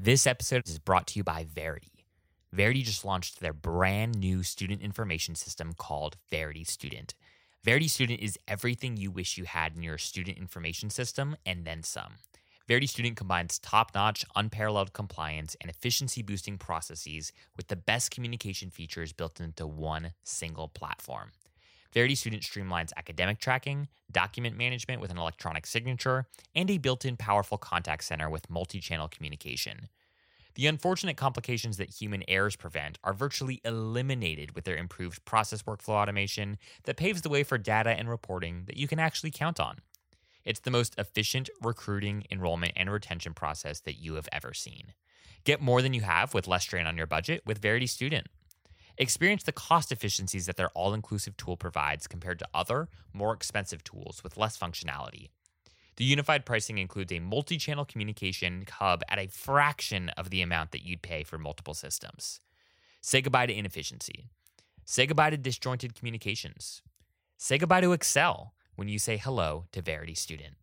This episode is brought to you by Verity. Verity just launched their brand new student information system called Verity Student. Verity Student is everything you wish you had in your student information system and then some. Verity Student combines top-notch, unparalleled compliance and efficiency-boosting processes with the best communication features built into one single platform. Verity Student streamlines academic tracking, document management with an electronic signature, and a built-in powerful contact center with multi-channel communication. The unfortunate complications that human errors prevent are virtually eliminated with their improved process workflow automation that paves the way for data and reporting that you can actually count on. It's the most efficient recruiting, enrollment, and retention process that you have ever seen. Get more than you have with less strain on your budget with Verity Student. Experience the cost efficiencies that their all-inclusive tool provides compared to other, more expensive tools with less functionality. The unified pricing includes a multi-channel communication hub at a fraction of the amount that you'd pay for multiple systems. Say goodbye to inefficiency. Say goodbye to disjointed communications. Say goodbye to Excel when you say hello to Verity Student.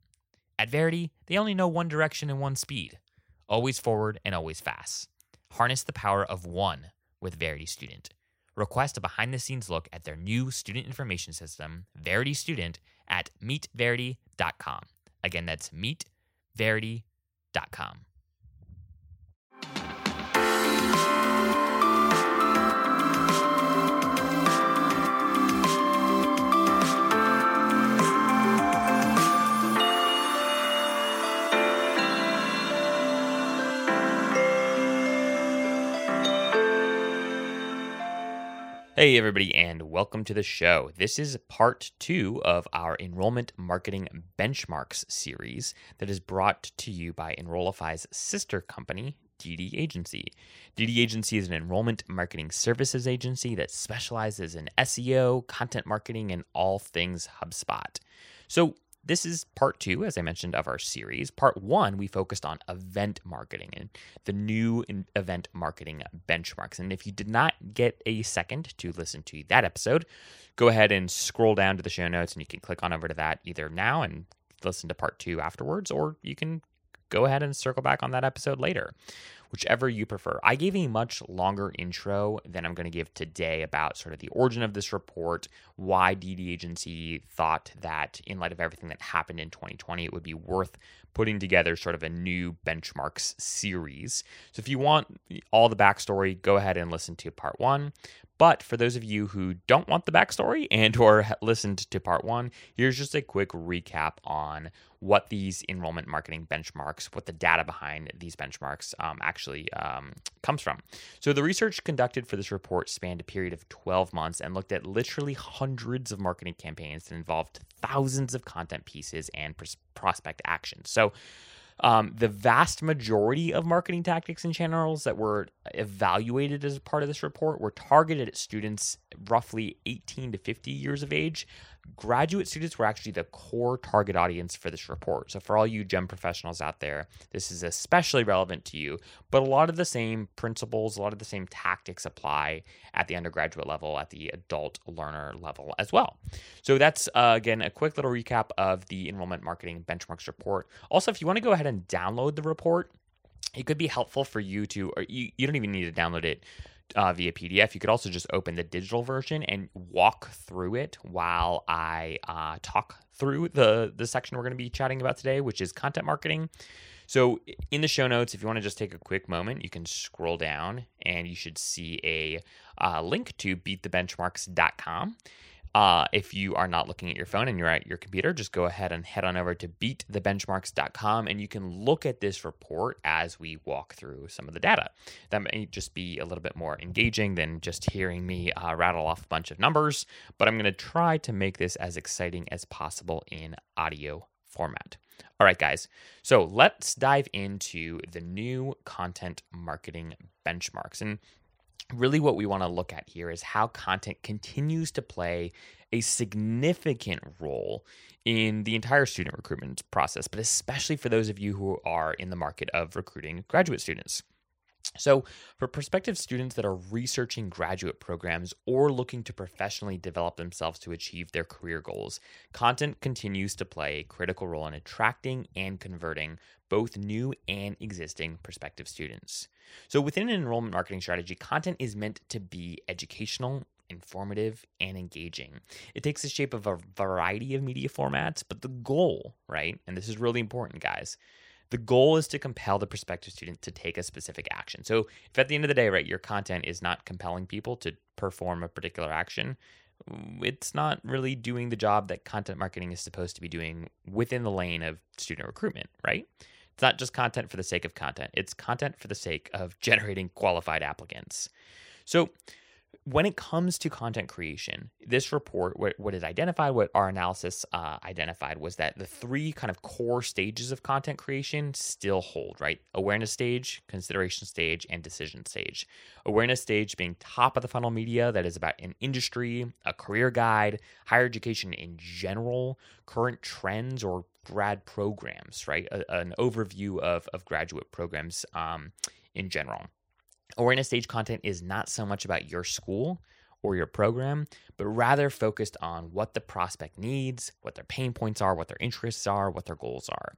At Verity, they only know one direction and one speed. Always forward and always fast. Harness the power of one with Verity Student. Request a behind-the-scenes look at their new student information system, Verity Student, at meetverity.com. Again, that's meetverity.com. Hey everybody, and welcome to the show. This is part 2 of our Enrollment Marketing Benchmarks series that is brought to you by Enrollify's sister company, DD Agency. DD Agency is an enrollment marketing services agency that specializes in SEO, content marketing, and all things HubSpot. So this is part 2, as I mentioned, of our series. Part 1, we focused on event marketing and the new event marketing benchmarks. And if you did not get a second to listen to that episode, go ahead and scroll down to the show notes and you can click on over to that either now and listen to part 2 afterwards, or you can go ahead and circle back on that episode later, whichever you prefer. I gave a much longer intro than I'm going to give today about sort of the origin of this report, why DD Agency thought that in light of everything that happened in 2020, it would be worth putting together sort of a new benchmarks series. So if you want all the backstory, go ahead and listen to part 1. But for those of you who don't want the backstory and or listened to part 1, here's just a quick recap on what these enrollment marketing benchmarks, what the data behind these benchmarks actually comes from. So the research conducted for this report spanned a period of 12 months and looked at literally hundreds of marketing campaigns that involved thousands of content pieces and prospect actions. So the vast majority of marketing tactics and channels that were evaluated as part of this report were targeted at students roughly 18 to 50 years of age. Graduate students were actually the core target audience for this report. So for all you gem professionals out there, this is especially relevant to you, but a lot of the same principles, a lot of the same tactics apply at the undergraduate level, at the adult learner level as well. So that's, again, a quick little recap of the Enrollment Marketing Benchmarks report. Also, if you want to go ahead and download the report, it could be helpful for you to, or you don't even need to download it via PDF. You could also just open the digital version and walk through it while I talk through the section we're going to be chatting about today, which is content marketing. So in the show notes, if you want to just take a quick moment, you can scroll down and you should see a link to beatthebenchmarks.com. If you are not looking at your phone and you're at your computer, just go ahead and head on over to beatthebenchmarks.com and you can look at this report as we walk through some of the data. That may just be a little bit more engaging than just hearing me rattle off a bunch of numbers, but I'm going to try to make this as exciting as possible in audio format. All right, guys. So let's dive into the new content marketing benchmarks. And really what we want to look at here is how content continues to play a significant role in the entire student recruitment process, but especially for those of you who are in the market of recruiting graduate students. So for prospective students that are researching graduate programs or looking to professionally develop themselves to achieve their career goals, content continues to play a critical role in attracting and converting both new and existing prospective students. So within an enrollment marketing strategy, content is meant to be educational, informative, and engaging. It takes the shape of a variety of media formats, but the goal, right, and this is really important, guys, the goal is to compel the prospective student to take a specific action. So if at the end of the day, right, your content is not compelling people to perform a particular action, it's not really doing the job that content marketing is supposed to be doing within the lane of student recruitment, right? It's not just content for the sake of content. It's content for the sake of generating qualified applicants. So when it comes to content creation, this report, what our analysis identified was that the three kind of core stages of content creation still hold, right? Awareness stage, consideration stage, and decision stage. Awareness stage being top of the funnel media that is about an industry, a career guide, higher education in general, current trends or grad programs, right? An overview of graduate programs in general. Awareness stage content is not so much about your school or your program, but rather focused on what the prospect needs, what their pain points are, what their interests are, what their goals are.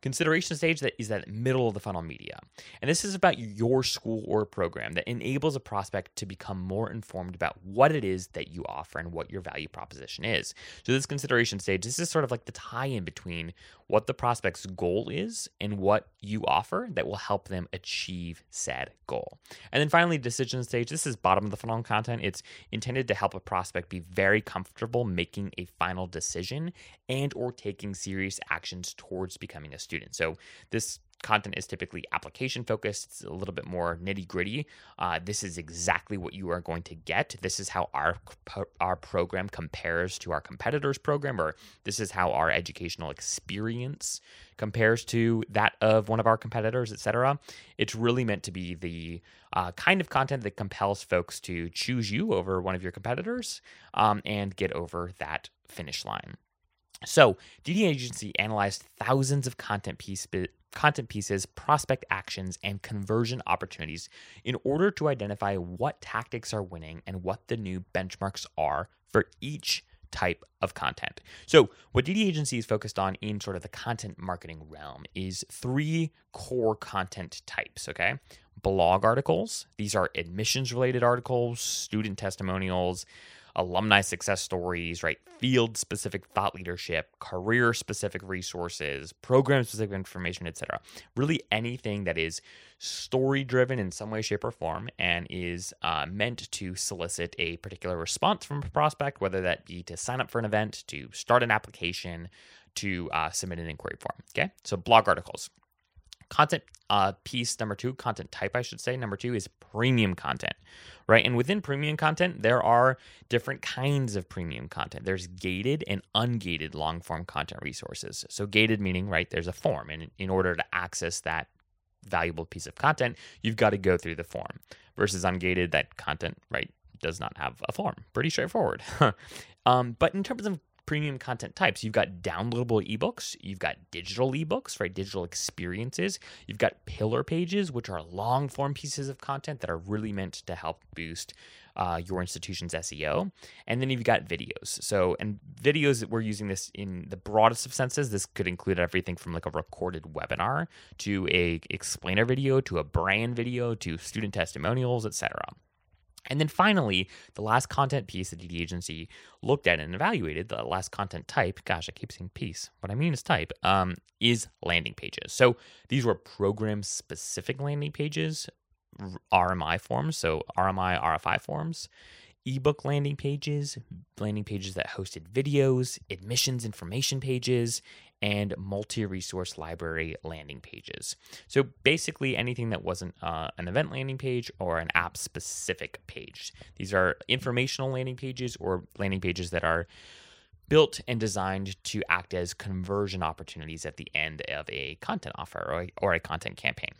Consideration stage, that is that middle of the funnel media. And this is about your school or program that enables a prospect to become more informed about what it is that you offer and what your value proposition is. So this consideration stage, this is sort of like the tie-in between what the prospect's goal is and what you offer that will help them achieve said goal. And then finally, decision stage, this is bottom of the funnel content. It's intended to help a prospect be very comfortable making a final decision and or taking serious actions towards becoming a student. So this content is typically application focused. It's a little bit more nitty gritty. This is exactly what you are going to get. This is how our program compares to our competitor's program, or this is how our educational experience compares to that of one of our competitors, etc. It's really meant to be the kind of content that compels folks to choose you over one of your competitors and get over that finish line. So DD Agency analyzed thousands of content pieces, prospect actions, and conversion opportunities in order to identify what tactics are winning and what the new benchmarks are for each type of content. So what DD Agency is focused on in sort of the content marketing realm is three core content types, okay? Blog articles. These are admissions-related articles, student testimonials, alumni success stories, right? Field-specific thought leadership, career-specific resources, program-specific information, etc. Really anything that is story-driven in some way, shape, or form and is meant to solicit a particular response from a prospect, whether that be to sign up for an event, to start an application, to submit an inquiry form, okay? So blog articles. Content piece number two, content type, I should say, number two is premium content, right? And within premium content, there are different kinds of premium content. There's gated and ungated long-form content resources. So gated meaning, right, there's a form, and in order to access that valuable piece of content, you've got to go through the form. Versus ungated, that content, right, does not have a form. Pretty straightforward. But in terms of premium content types, you've got downloadable ebooks, you've got digital ebooks, right? Digital experiences. You've got pillar pages, which are long form pieces of content that are really meant to help boost your institution's SEO. And then you've got videos. So, and videos, we're using this in the broadest of senses. This could include everything from like a recorded webinar to a explainer video, to a brand video, to student testimonials, etc. And then finally, the last content piece that DD Agency looked at and evaluated, the last content type, gosh, I keep saying piece, what I mean is type, is landing pages. So these were program-specific landing pages, RMI forms, so RMI, RFI forms, ebook landing pages that hosted videos, admissions information pages, and multi-resource library landing pages. So basically anything that wasn't an event landing page or an app-specific page. These are informational landing pages or landing pages that are built and designed to act as conversion opportunities at the end of a content offer or a content campaign.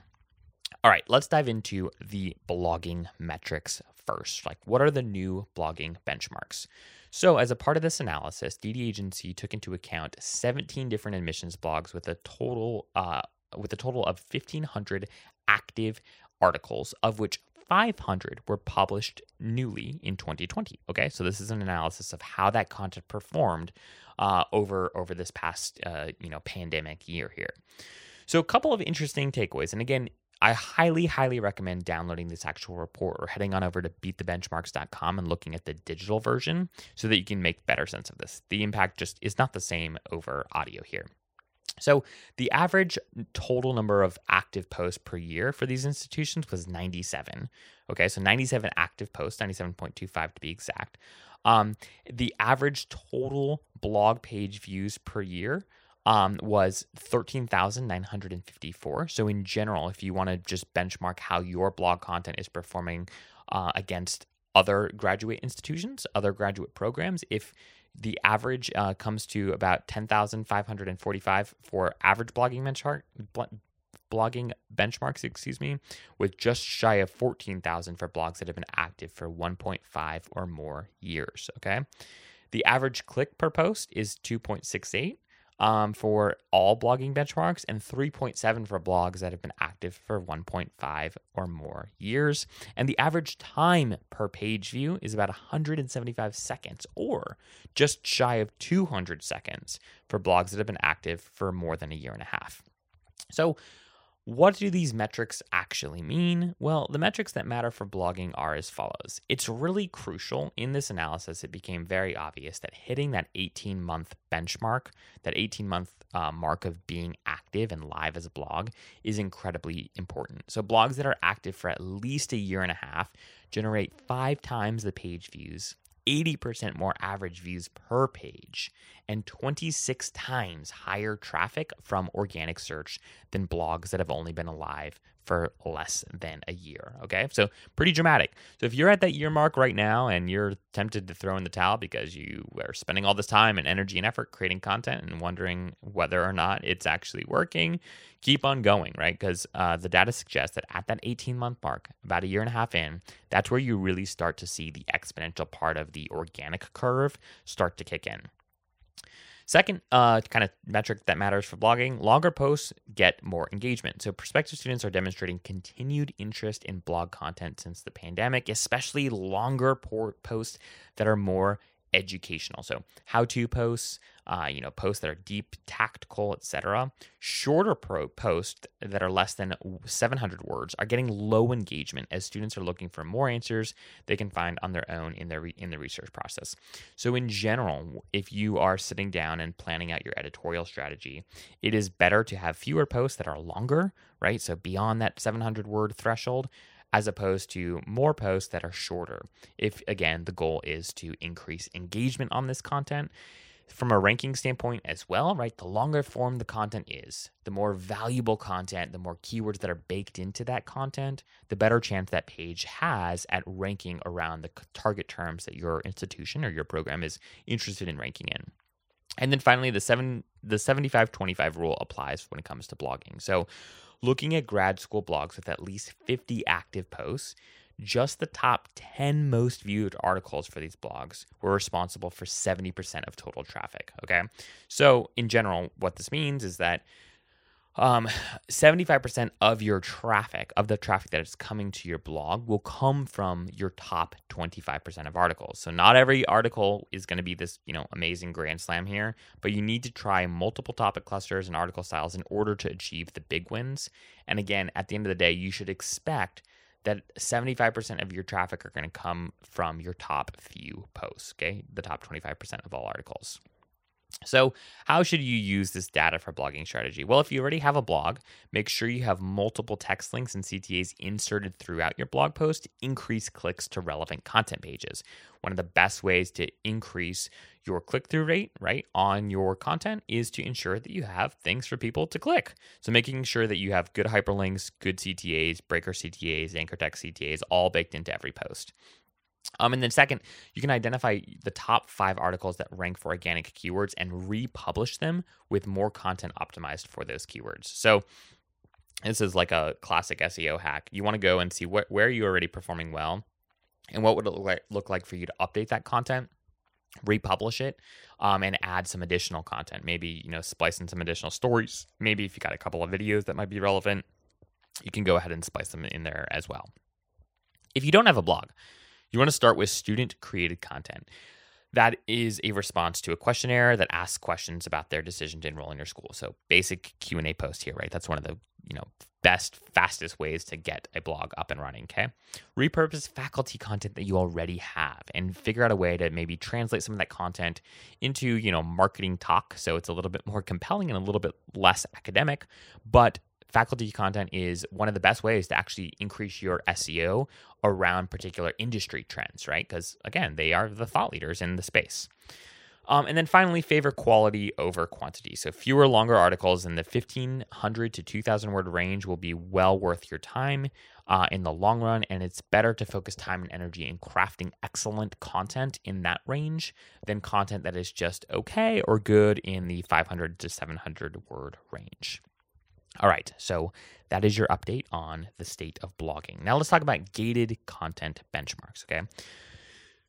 All right, let's dive into the blogging metrics first. Like, what are the new blogging benchmarks? So as a part of this analysis, DD Agency took into account 17 different admissions blogs with a total of 1,500 active articles, of which 500 were published newly in 2020. Okay, so this is an analysis of how that content performed over this past pandemic year here. So a couple of interesting takeaways, and again, I highly recommend downloading this actual report or heading on over to beatthebenchmarks.com and looking at the digital version so that you can make better sense of this. The impact just is not the same over audio here. So the average total number of active posts per year for these institutions was 97. Okay, so 97 active posts, 97.25 to be exact. The average total blog page views per year was 13,954. So in general, if you want to just benchmark how your blog content is performing against other graduate institutions, other graduate programs, if the average comes to about 10,545 for average blogging benchmarks, with just shy of 14,000 for blogs that have been active for 1.5 or more years, okay? The average click per post is 2.68 for all blogging benchmarks and 3.7 for blogs that have been active for 1.5 or more years. And the average time per page view is about 175 seconds or just shy of 200 seconds for blogs that have been active for more than a year and a half. So what do these metrics actually mean? Well, the metrics that matter for blogging are as follows. It's really crucial in this analysis. It became very obvious that hitting that 18-month benchmark, that 18-month mark of being active and live as a blog is incredibly important. So blogs that are active for at least a year and a half generate 5 times the page views, 80% more average views per page, and 26 times higher traffic from organic search than blogs that have only been alive for less than a year, okay? So pretty dramatic. So if you're at that year mark right now and you're tempted to throw in the towel because you are spending all this time and energy and effort creating content and wondering whether or not it's actually working, keep on going, right? Because the data suggests that at that 18-month mark, about a year and a half in, that's where you really start to see the exponential part of the organic curve start to kick in. Second kind of metric that matters for blogging, longer posts get more engagement. So prospective students are demonstrating continued interest in blog content since the pandemic, especially longer posts that are more educational. So how-to posts, posts that are deep, tactical, etc. Shorter posts that are less than 700 words are getting low engagement as students are looking for more answers they can find on their own in their in the research process. So in general, if you are sitting down and planning out your editorial strategy, it is better to have fewer posts that are longer, right? So beyond that 700 word threshold, as opposed to more posts that are shorter. If, again, the goal is to increase engagement on this content from a ranking standpoint as well, right? The longer form the content is, the more valuable content, the more keywords that are baked into that content, the better chance that page has at ranking around the target terms that your institution or your program is interested in ranking in. And then finally, the 75-25 rule applies when it comes to blogging. So looking at grad school blogs with at least 50 active posts, just the top 10 most viewed articles for these blogs were responsible for 70% of total traffic, okay? So in general, what this means is that 75% of your traffic, of the traffic that is coming to your blog, will come from your top 25% of articles. So not every article is going to be this, amazing grand slam here, but you need to try multiple topic clusters and article styles in order to achieve the big wins. And again, at the end of the day, you should expect that 75% of your traffic are going to come from your top few posts, okay? The top 25% of all articles. So how should you use this data for blogging strategy? Well, if you already have a blog, make sure you have multiple text links and CTAs inserted throughout your blog post to increase clicks to relevant content pages. One of the best ways to increase your click-through rate, right, on your content is to ensure that you have things for people to click. So making sure that you have good hyperlinks, good CTAs, breaker CTAs, anchor text CTAs, all baked into every post. And then second, you can identify the top 5 articles that rank for organic keywords and republish them with more content optimized for those keywords. So this is like a classic SEO hack. You want to go and see where you're already performing well and what would it look like for you to update that content, republish it, and add some additional content. Maybe, splice in some additional stories. Maybe if you got a couple of videos that might be relevant. you can go ahead and splice them in there as well. If you don't have a blog, you want to start with student-created content. That is a response to a questionnaire that asks questions about their decision to enroll in your school. So basic Q&A post here, right? That's one of the best, fastest ways to get a blog up and running, okay? Repurpose faculty content that you already have and figure out a way to maybe translate some of that content into, marketing talk. So it's a little bit more compelling and a little bit less academic, but faculty content is one of the best ways to actually increase your SEO around particular industry trends, right? Because, again, they are the thought leaders in the space. And then finally, favor quality over quantity. So fewer, longer articles in the 1,500 to 2,000 word range will be well worth your time in the long run, and it's better to focus time and energy in crafting excellent content in that range than content that is just okay or good in the 500 to 700 word range. All right, so that is your update on the state of blogging. Now let's talk about gated content benchmarks, okay?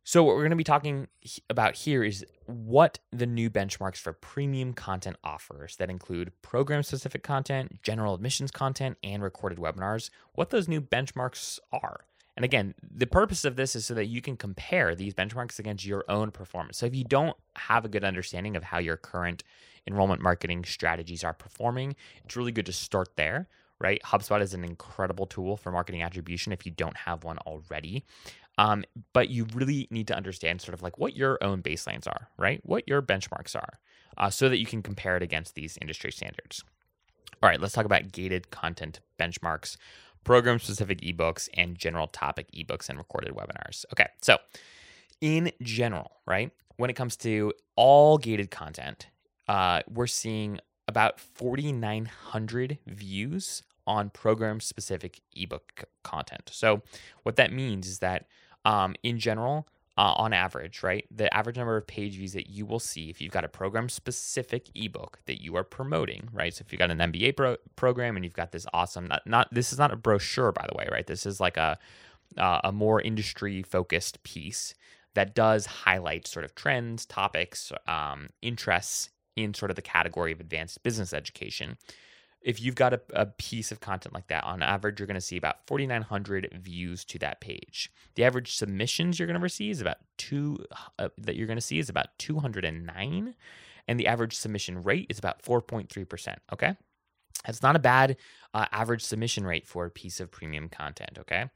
So what we're going to be talking about here is what the new benchmarks for premium content offers that include program-specific content, general admissions content, and recorded webinars, what those new benchmarks are. And again, the purpose of this is so that you can compare these benchmarks against your own performance. So if you don't have a good understanding of how your current enrollment marketing strategies are performing, it's really good to start there, right? HubSpot is an incredible tool for marketing attribution if you don't have one already. But you really need to understand sort of like what your own baselines are, right? What your benchmarks are so that you can compare it against these industry standards. All right, let's talk about gated content benchmarks, program-specific ebooks, and general topic ebooks and recorded webinars. Okay, so in general, right, when it comes to all gated content, we're seeing about 4,900 views on program-specific ebook content. So what that means is that in general, on average, right, the average number of page views that you will see if you've got a program-specific ebook that you are promoting, right? So if you've got an MBA program and you've got this awesome, this is not a brochure, by the way, right? This is like a more industry-focused piece that does highlight sort of trends, topics, interests in sort of the category of advanced business education. If you've got a piece of content like that, on average, you're going to see about 4,900 views to that page. The average submissions you're going to receive is about 209, and the average submission rate is about 4.3%. Okay, that's not a bad average submission rate for a piece of premium content. Okay,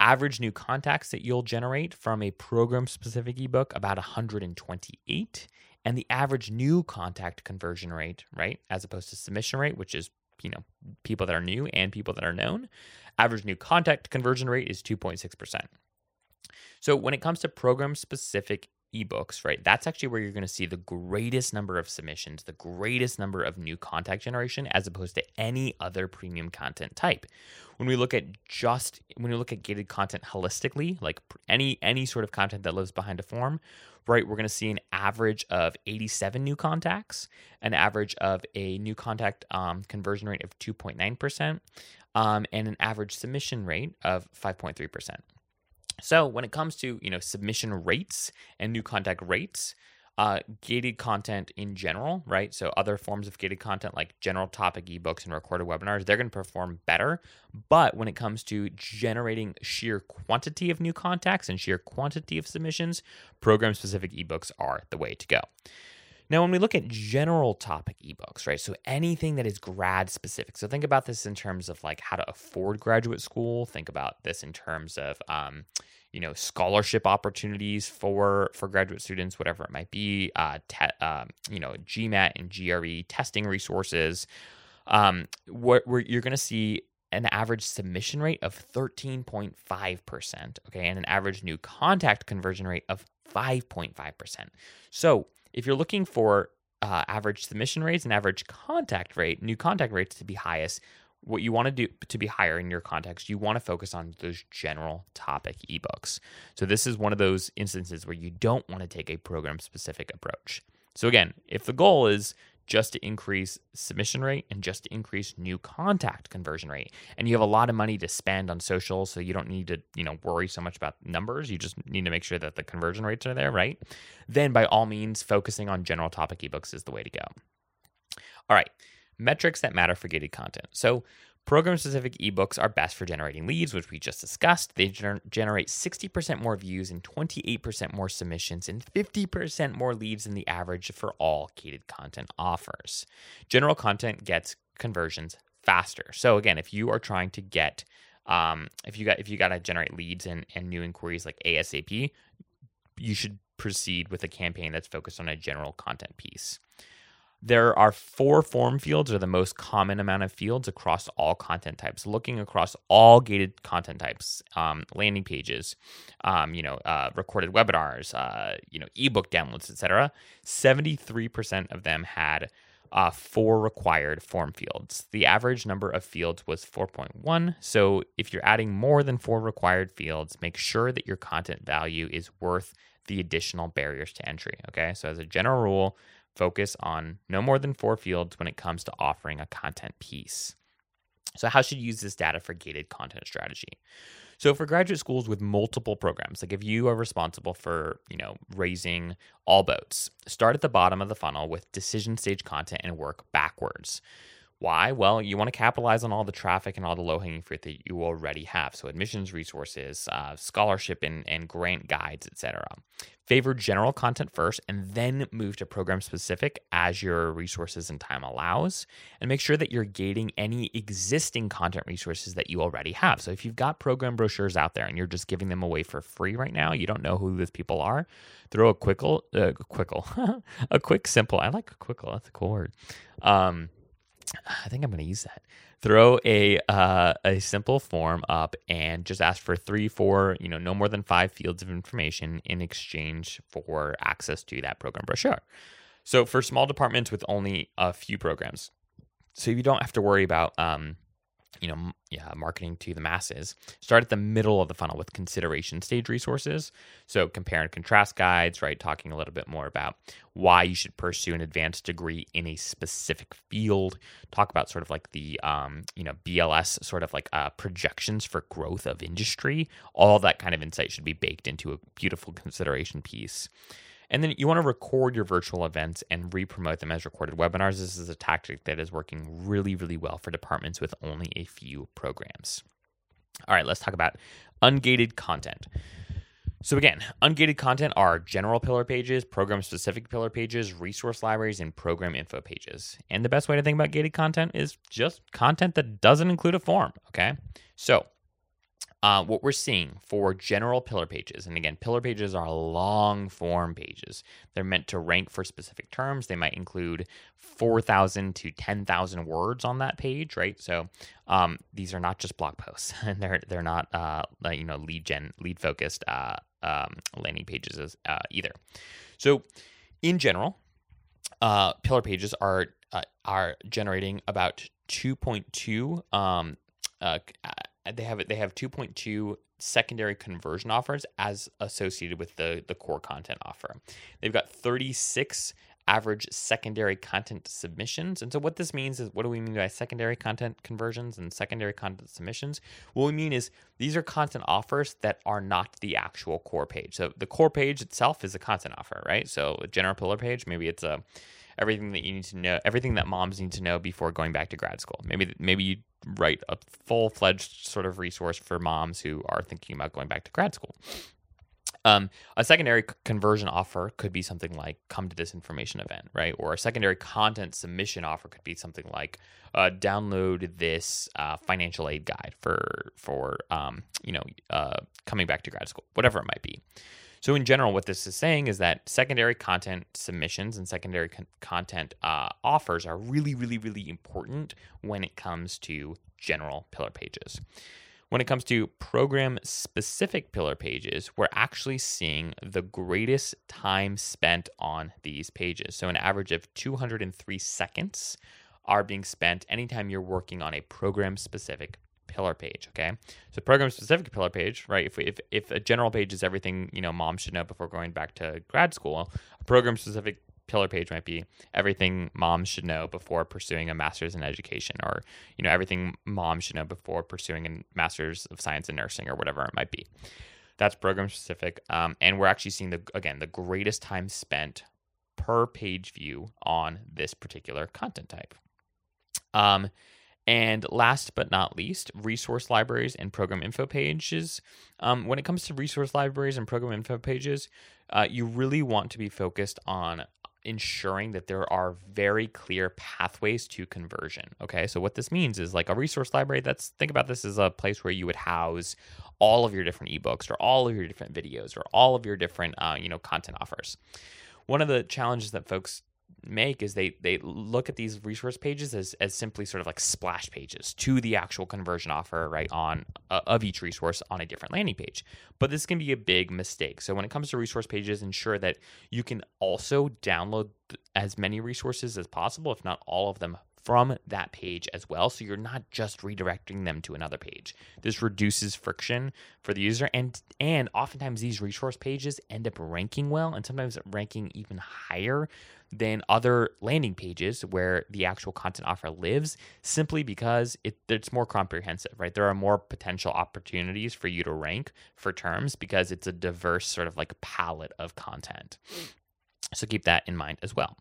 average new contacts that you'll generate from a program-specific ebook about 128, and the average new contact conversion rate, right, as opposed to submission rate, which is people that are new and people that are known, average new contact conversion rate is 2.6%. So when it comes to program-specific ebooks, right, that's actually where you're going to see the greatest number of submissions, the greatest number of new contact generation, as opposed to any other premium content type. When we look at gated content holistically, like any sort of content that lives behind a form, right, we're going to see an average of 87 new contacts, an average of a new contact conversion rate of 2.9%, and an average submission rate of 5.3%. So when it comes to submission rates and new contact rates, gated content in general, right? So other forms of gated content like general topic ebooks and recorded webinars, they're going to perform better. But when it comes to generating sheer quantity of new contacts and sheer quantity of submissions, program-specific ebooks are the way to go. Now, when we look at general topic ebooks, right, so anything that is grad specific. So think about this in terms of like how to afford graduate school. Think about this in terms of, scholarship opportunities for graduate students, whatever it might be, GMAT and GRE testing resources. Where you're going to see an average submission rate of 13.5%, okay, and an average new contact conversion rate of 5.5%. So if you're looking for average submission rates and average contact rate, new contact rates to be highest, what you want to do to be higher in your context, you want to focus on those general topic ebooks. So this is one of those instances where you don't want to take a program-specific approach. So again, if the goal is just to increase submission rate and just to increase new contact conversion rate, and you have a lot of money to spend on social, so you don't need to worry so much about numbers, you just need to make sure that the conversion rates are there, right? Then by all means, focusing on general topic ebooks is the way to go. All right, metrics that matter for gated content. So Program-specific ebooks are best for generating leads, which we just discussed. They generate 60% more views and 28% more submissions and 50% more leads than the average for all gated content offers. General content gets conversions faster. So again, if you are trying to get, if you gotta generate leads and new inquiries like ASAP, you should proceed with a campaign that's focused on a general content piece. There are 4 form fields, or the most common amount of fields, across all content types. Looking across all gated content types, landing pages, recorded webinars, ebook downloads, etc. 73% of them had 4 required form fields. The average number of fields was 4.1. So if you're adding more than 4 required fields, make sure that your content value is worth the additional barriers to entry. Okay, so as a general rule, focus on no more than 4 fields when it comes to offering a content piece. So how should you use this data for gated content strategy? So for graduate schools with multiple programs, like if you are responsible for, raising all boats, start at the bottom of the funnel with decision stage content and work backwards. Why? Well, you want to capitalize on all the traffic and all the low-hanging fruit that you already have. So admissions resources, scholarship and grant guides, etc. Favor general content first and then move to program-specific as your resources and time allows. And make sure that you're gating any existing content resources that you already have. So if you've got program brochures out there and you're just giving them away for free right now, you don't know who these people are, throw a quick, simple. I like quickle. That's a cool word. I think I'm going to use that. Throw a simple form up and just ask for 3, 4, no more than 5 fields of information in exchange for access to that program brochure. So for small departments with only a few programs, so you don't have to worry about marketing to the masses, start at the middle of the funnel with consideration stage resources. So compare and contrast guides, right? Talking a little bit more about why you should pursue an advanced degree in a specific field. Talk about sort of like the, BLS sort of like projections for growth of industry. All that kind of insight should be baked into a beautiful consideration piece. And then you want to record your virtual events and re-promote them as recorded webinars. This is a tactic that is working really, really well for departments with only a few programs. All right, let's talk about ungated content. So again, ungated content are general pillar pages, program-specific pillar pages, resource libraries, and program info pages. And the best way to think about gated content is just content that doesn't include a form, okay? So what we're seeing for general pillar pages, and again, pillar pages are long form pages. They're meant to rank for specific terms. They might include 4,000 to 10,000 words on that page, right? So these are not just blog posts, and they're not lead focused landing pages either. So in general, pillar pages are generating about 2.2. They have 2.2 secondary conversion offers as associated with the core content offer. They've got 36 average secondary content submissions. And so what this means is, what do we mean by secondary content conversions and secondary content submissions? What we mean is these are content offers that are not the actual core page. So the core page itself is a content offer, right? So a general pillar page, maybe it's everything that you need to know, everything that moms need to know before going back to grad school. Maybe you write a full-fledged sort of resource for moms who are thinking about going back to grad school. A secondary conversion offer could be something like, come to this information event, right? Or a secondary content submission offer could be something like, download this financial aid guide for coming back to grad school, whatever it might be. So in general, what this is saying is that secondary content submissions and secondary content offers are really, really, really important when it comes to general pillar pages. When it comes to program-specific pillar pages, we're actually seeing the greatest time spent on these pages. So an average of 203 seconds are being spent anytime you're working on a program-specific pillar page, okay? So program-specific pillar page, right? If a general page is everything, mom should know before going back to grad school, a program-specific pillar page might be everything moms should know before pursuing a master's in education, or, everything moms should know before pursuing a master's of science in nursing, or whatever it might be. That's program-specific. And we're actually seeing, the greatest time spent per page view on this particular content type. And last but not least, resource libraries and program info pages. When it comes to resource libraries and program info pages, you really want to be focused on ensuring that there are very clear pathways to conversion. Okay, so what this means is, like, a resource library, think about this as a place where you would house all of your different ebooks or all of your different videos or all of your different content offers. One of the challenges that folks make is they look at these resource pages as simply sort of like splash pages to the actual conversion offer, right, on of each resource on a different landing page. But this can be a big mistake. So when it comes to resource pages, ensure that you can also download as many resources as possible, if not all of them, from that page as well, so you're not just redirecting them to another page. This reduces friction for the user, and oftentimes these resource pages end up ranking well, and sometimes ranking even higher than other landing pages where the actual content offer lives, simply because it's more comprehensive, right? There are more potential opportunities for you to rank for terms because it's a diverse sort of like palette of content. So keep that in mind as well.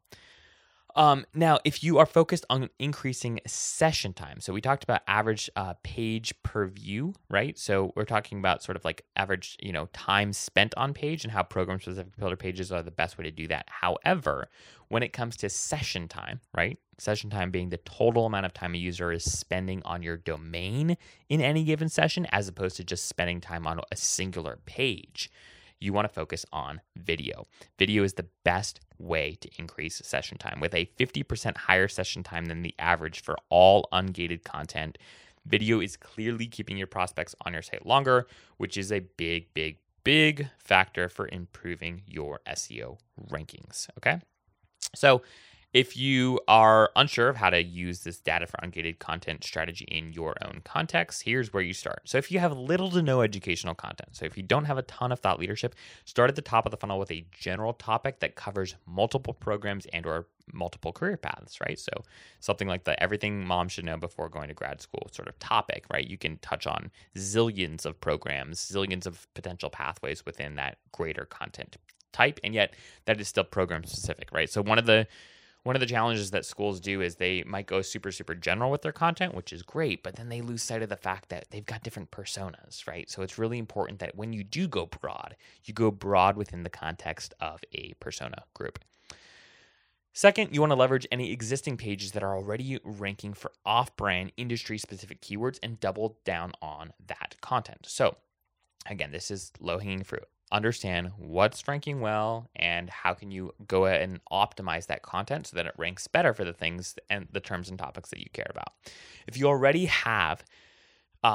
Now, if you are focused on increasing session time, so we talked about average page per view, right? So we're talking about sort of like average, time spent on page and how program-specific builder pages are the best way to do that. However, when it comes to session time, right? Session time being the total amount of time a user is spending on your domain in any given session, as opposed to just spending time on a singular page. You want to focus on video. Video is the best way to increase session time. With a 50% higher session time than the average for all ungated content, video is clearly keeping your prospects on your site longer, which is a big, big, big factor for improving your SEO rankings, okay? So if you are unsure of how to use this data for ungated content strategy in your own context, here's where you start. So if you have little to no educational content, so if you don't have a ton of thought leadership, start at the top of the funnel with a general topic that covers multiple programs and or multiple career paths, right? So something like the everything mom should know before going to grad school sort of topic, right? You can touch on zillions of programs, zillions of potential pathways within that greater content type, and yet that is still program specific, right? So one of the challenges that schools do is they might go super, super general with their content, which is great, but then they lose sight of the fact that they've got different personas, right? So it's really important that when you do go broad, you go broad within the context of a persona group. Second, you want to leverage any existing pages that are already ranking for off-brand industry-specific keywords and double down on that content. So again, this is low-hanging fruit. Understand what's ranking well and how can you go ahead and optimize that content so that it ranks better for the things and the terms and topics that you care about. If you already have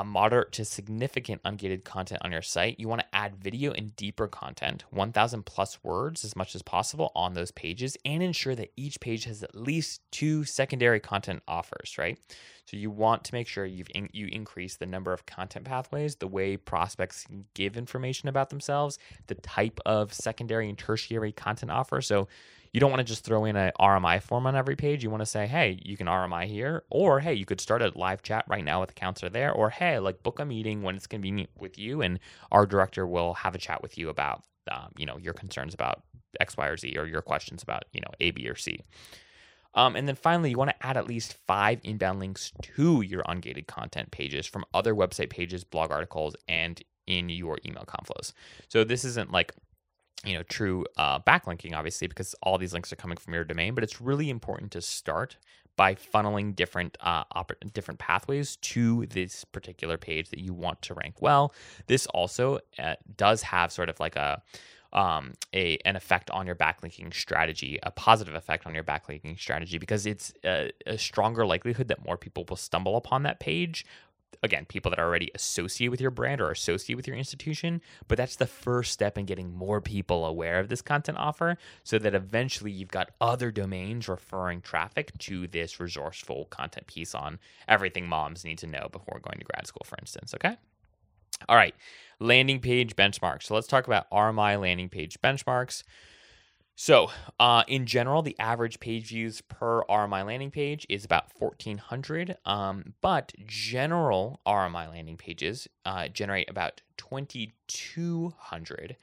moderate to significant ungated content on your site, you want to add video and deeper content, 1,000 plus words as much as possible on those pages, and ensure that each page has at least 2 secondary content offers, right? So you want to make sure you increase the number of content pathways, the way prospects can give information about themselves, the type of secondary and tertiary content offer. So you don't want to just throw in an RMI form on every page. You want to say, hey, you can RMI here, or hey, you could start a live chat right now with the counselor there, or hey, like book a meeting when it's convenient with you, and our director will have a chat with you about, your concerns about X, Y, or Z, or your questions about, A, B, or C. And then finally, you want to add at least 5 inbound links to your ungated content pages from other website pages, blog articles, and in your email conflows. So this isn't like true backlinking, obviously, because all these links are coming from your domain, but it's really important to start by funneling different different pathways to this particular page that you want to rank well. This also does have sort of like an effect on your backlinking strategy, a positive effect on your backlinking strategy, because it's a stronger likelihood that more people will stumble upon that page. Again, people that are already associated with your brand or associated with your institution, but that's the first step in getting more people aware of this content offer so that eventually you've got other domains referring traffic to this resourceful content piece on everything moms need to know before going to grad school, for instance, okay? All right, landing page benchmarks. So let's talk about RMI landing page benchmarks. So in general, the average page views per RMI landing page is about 1,400, but general RMI landing pages generate about 2,200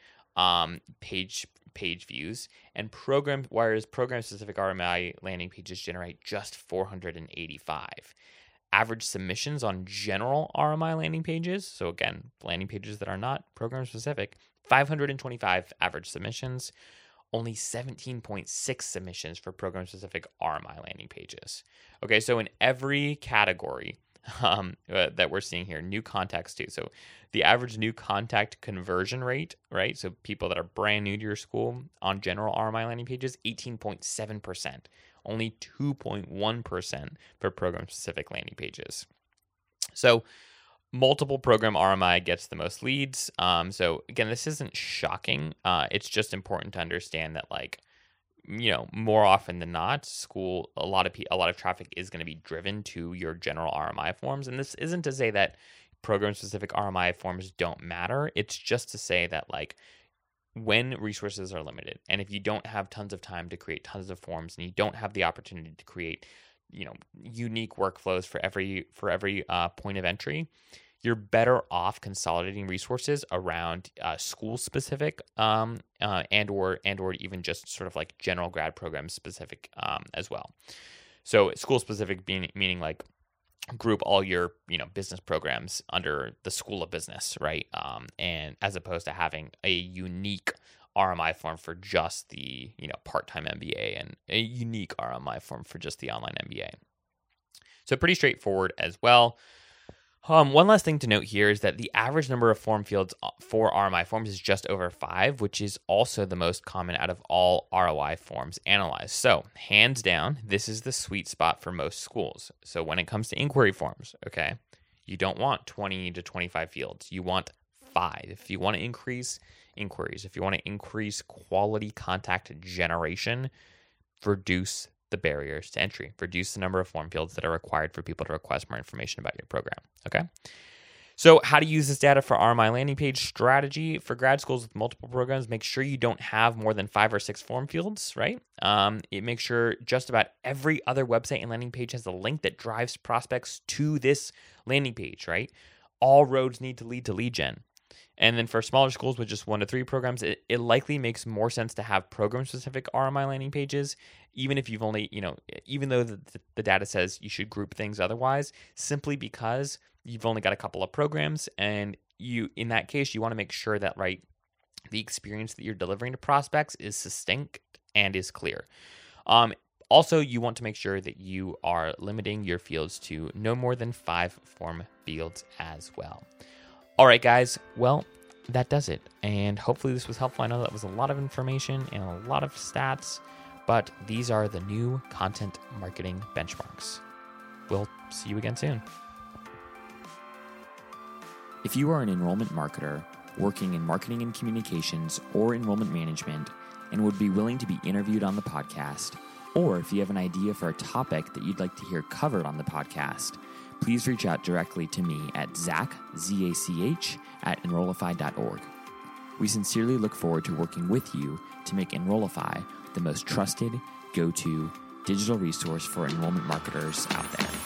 page views, and program-specific RMI landing pages generate just 485. average submissions on general RMI landing pages. So again, landing pages that are not program specific, 525 average submissions, only 17.6 submissions for program specific RMI landing pages. Okay, so in every category that we're seeing here, new contacts too. So the average new contact conversion rate, right? So people that are brand new to your school on general RMI landing pages, 18.7%, only 2.1% for program specific landing pages. So multiple program RMI gets the most leads. So again, this isn't shocking. It's just important to understand that, like, you know, more often than not, school, a lot of traffic is going to be driven to your general RMI forms. And this isn't to say that program specific RMI forms don't matter. It's just to say that, like, when resources are limited, and if you don't have tons of time to create tons of forms, and you don't have the opportunity to create, you know, unique workflows for every point of entry, you're better off consolidating resources around school-specific and or even just sort of like general grad program-specific as well. So school-specific meaning like group all your, you know, business programs under the School of Business, right? And as opposed to having a unique RMI form for just the, you know, part-time MBA and a unique RMI form for just the online MBA. So pretty straightforward as well. One last thing to note here is that the average number of form fields for RMI forms is just over 5, which is also the most common out of all ROI forms analyzed. So hands down, this is the sweet spot for most schools. So when it comes to inquiry forms, okay, you don't want 20 to 25 fields. You want 5. If you want to increase inquiries, if you want to increase quality contact generation, reduce the barriers to entry, reduce the number of form fields that are required for people to request more information about your program. Okay. So how to use this data for RMI landing page strategy for grad schools with multiple programs. Make sure you don't have more than 5 or 6 form fields, right? It makes sure just about every other website and landing page has a link that drives prospects to this landing page, right? All roads need to lead gen. And then for smaller schools with just 1 to 3 programs, it likely makes more sense to have program-specific RMI landing pages, even if you've only, you know, even though the data says you should group things otherwise, simply because you've only got a couple of programs, and you, in that case, you want to make sure that, right, the experience that you're delivering to prospects is succinct and is clear. Also, you want to make sure that you are limiting your fields to no more than 5 form fields as well. All right, guys, well, that does it. And hopefully this was helpful. I know that was a lot of information and a lot of stats, but these are the new content marketing benchmarks. We'll see you again soon. If you are an enrollment marketer working in marketing and communications or enrollment management and would be willing to be interviewed on the podcast, or if you have an idea for a topic that you'd like to hear covered on the podcast, please reach out directly to me at Zach, Z-A-C-H, at Enrollify.org. We sincerely look forward to working with you to make Enrollify the most trusted, go-to digital resource for enrollment marketers out there.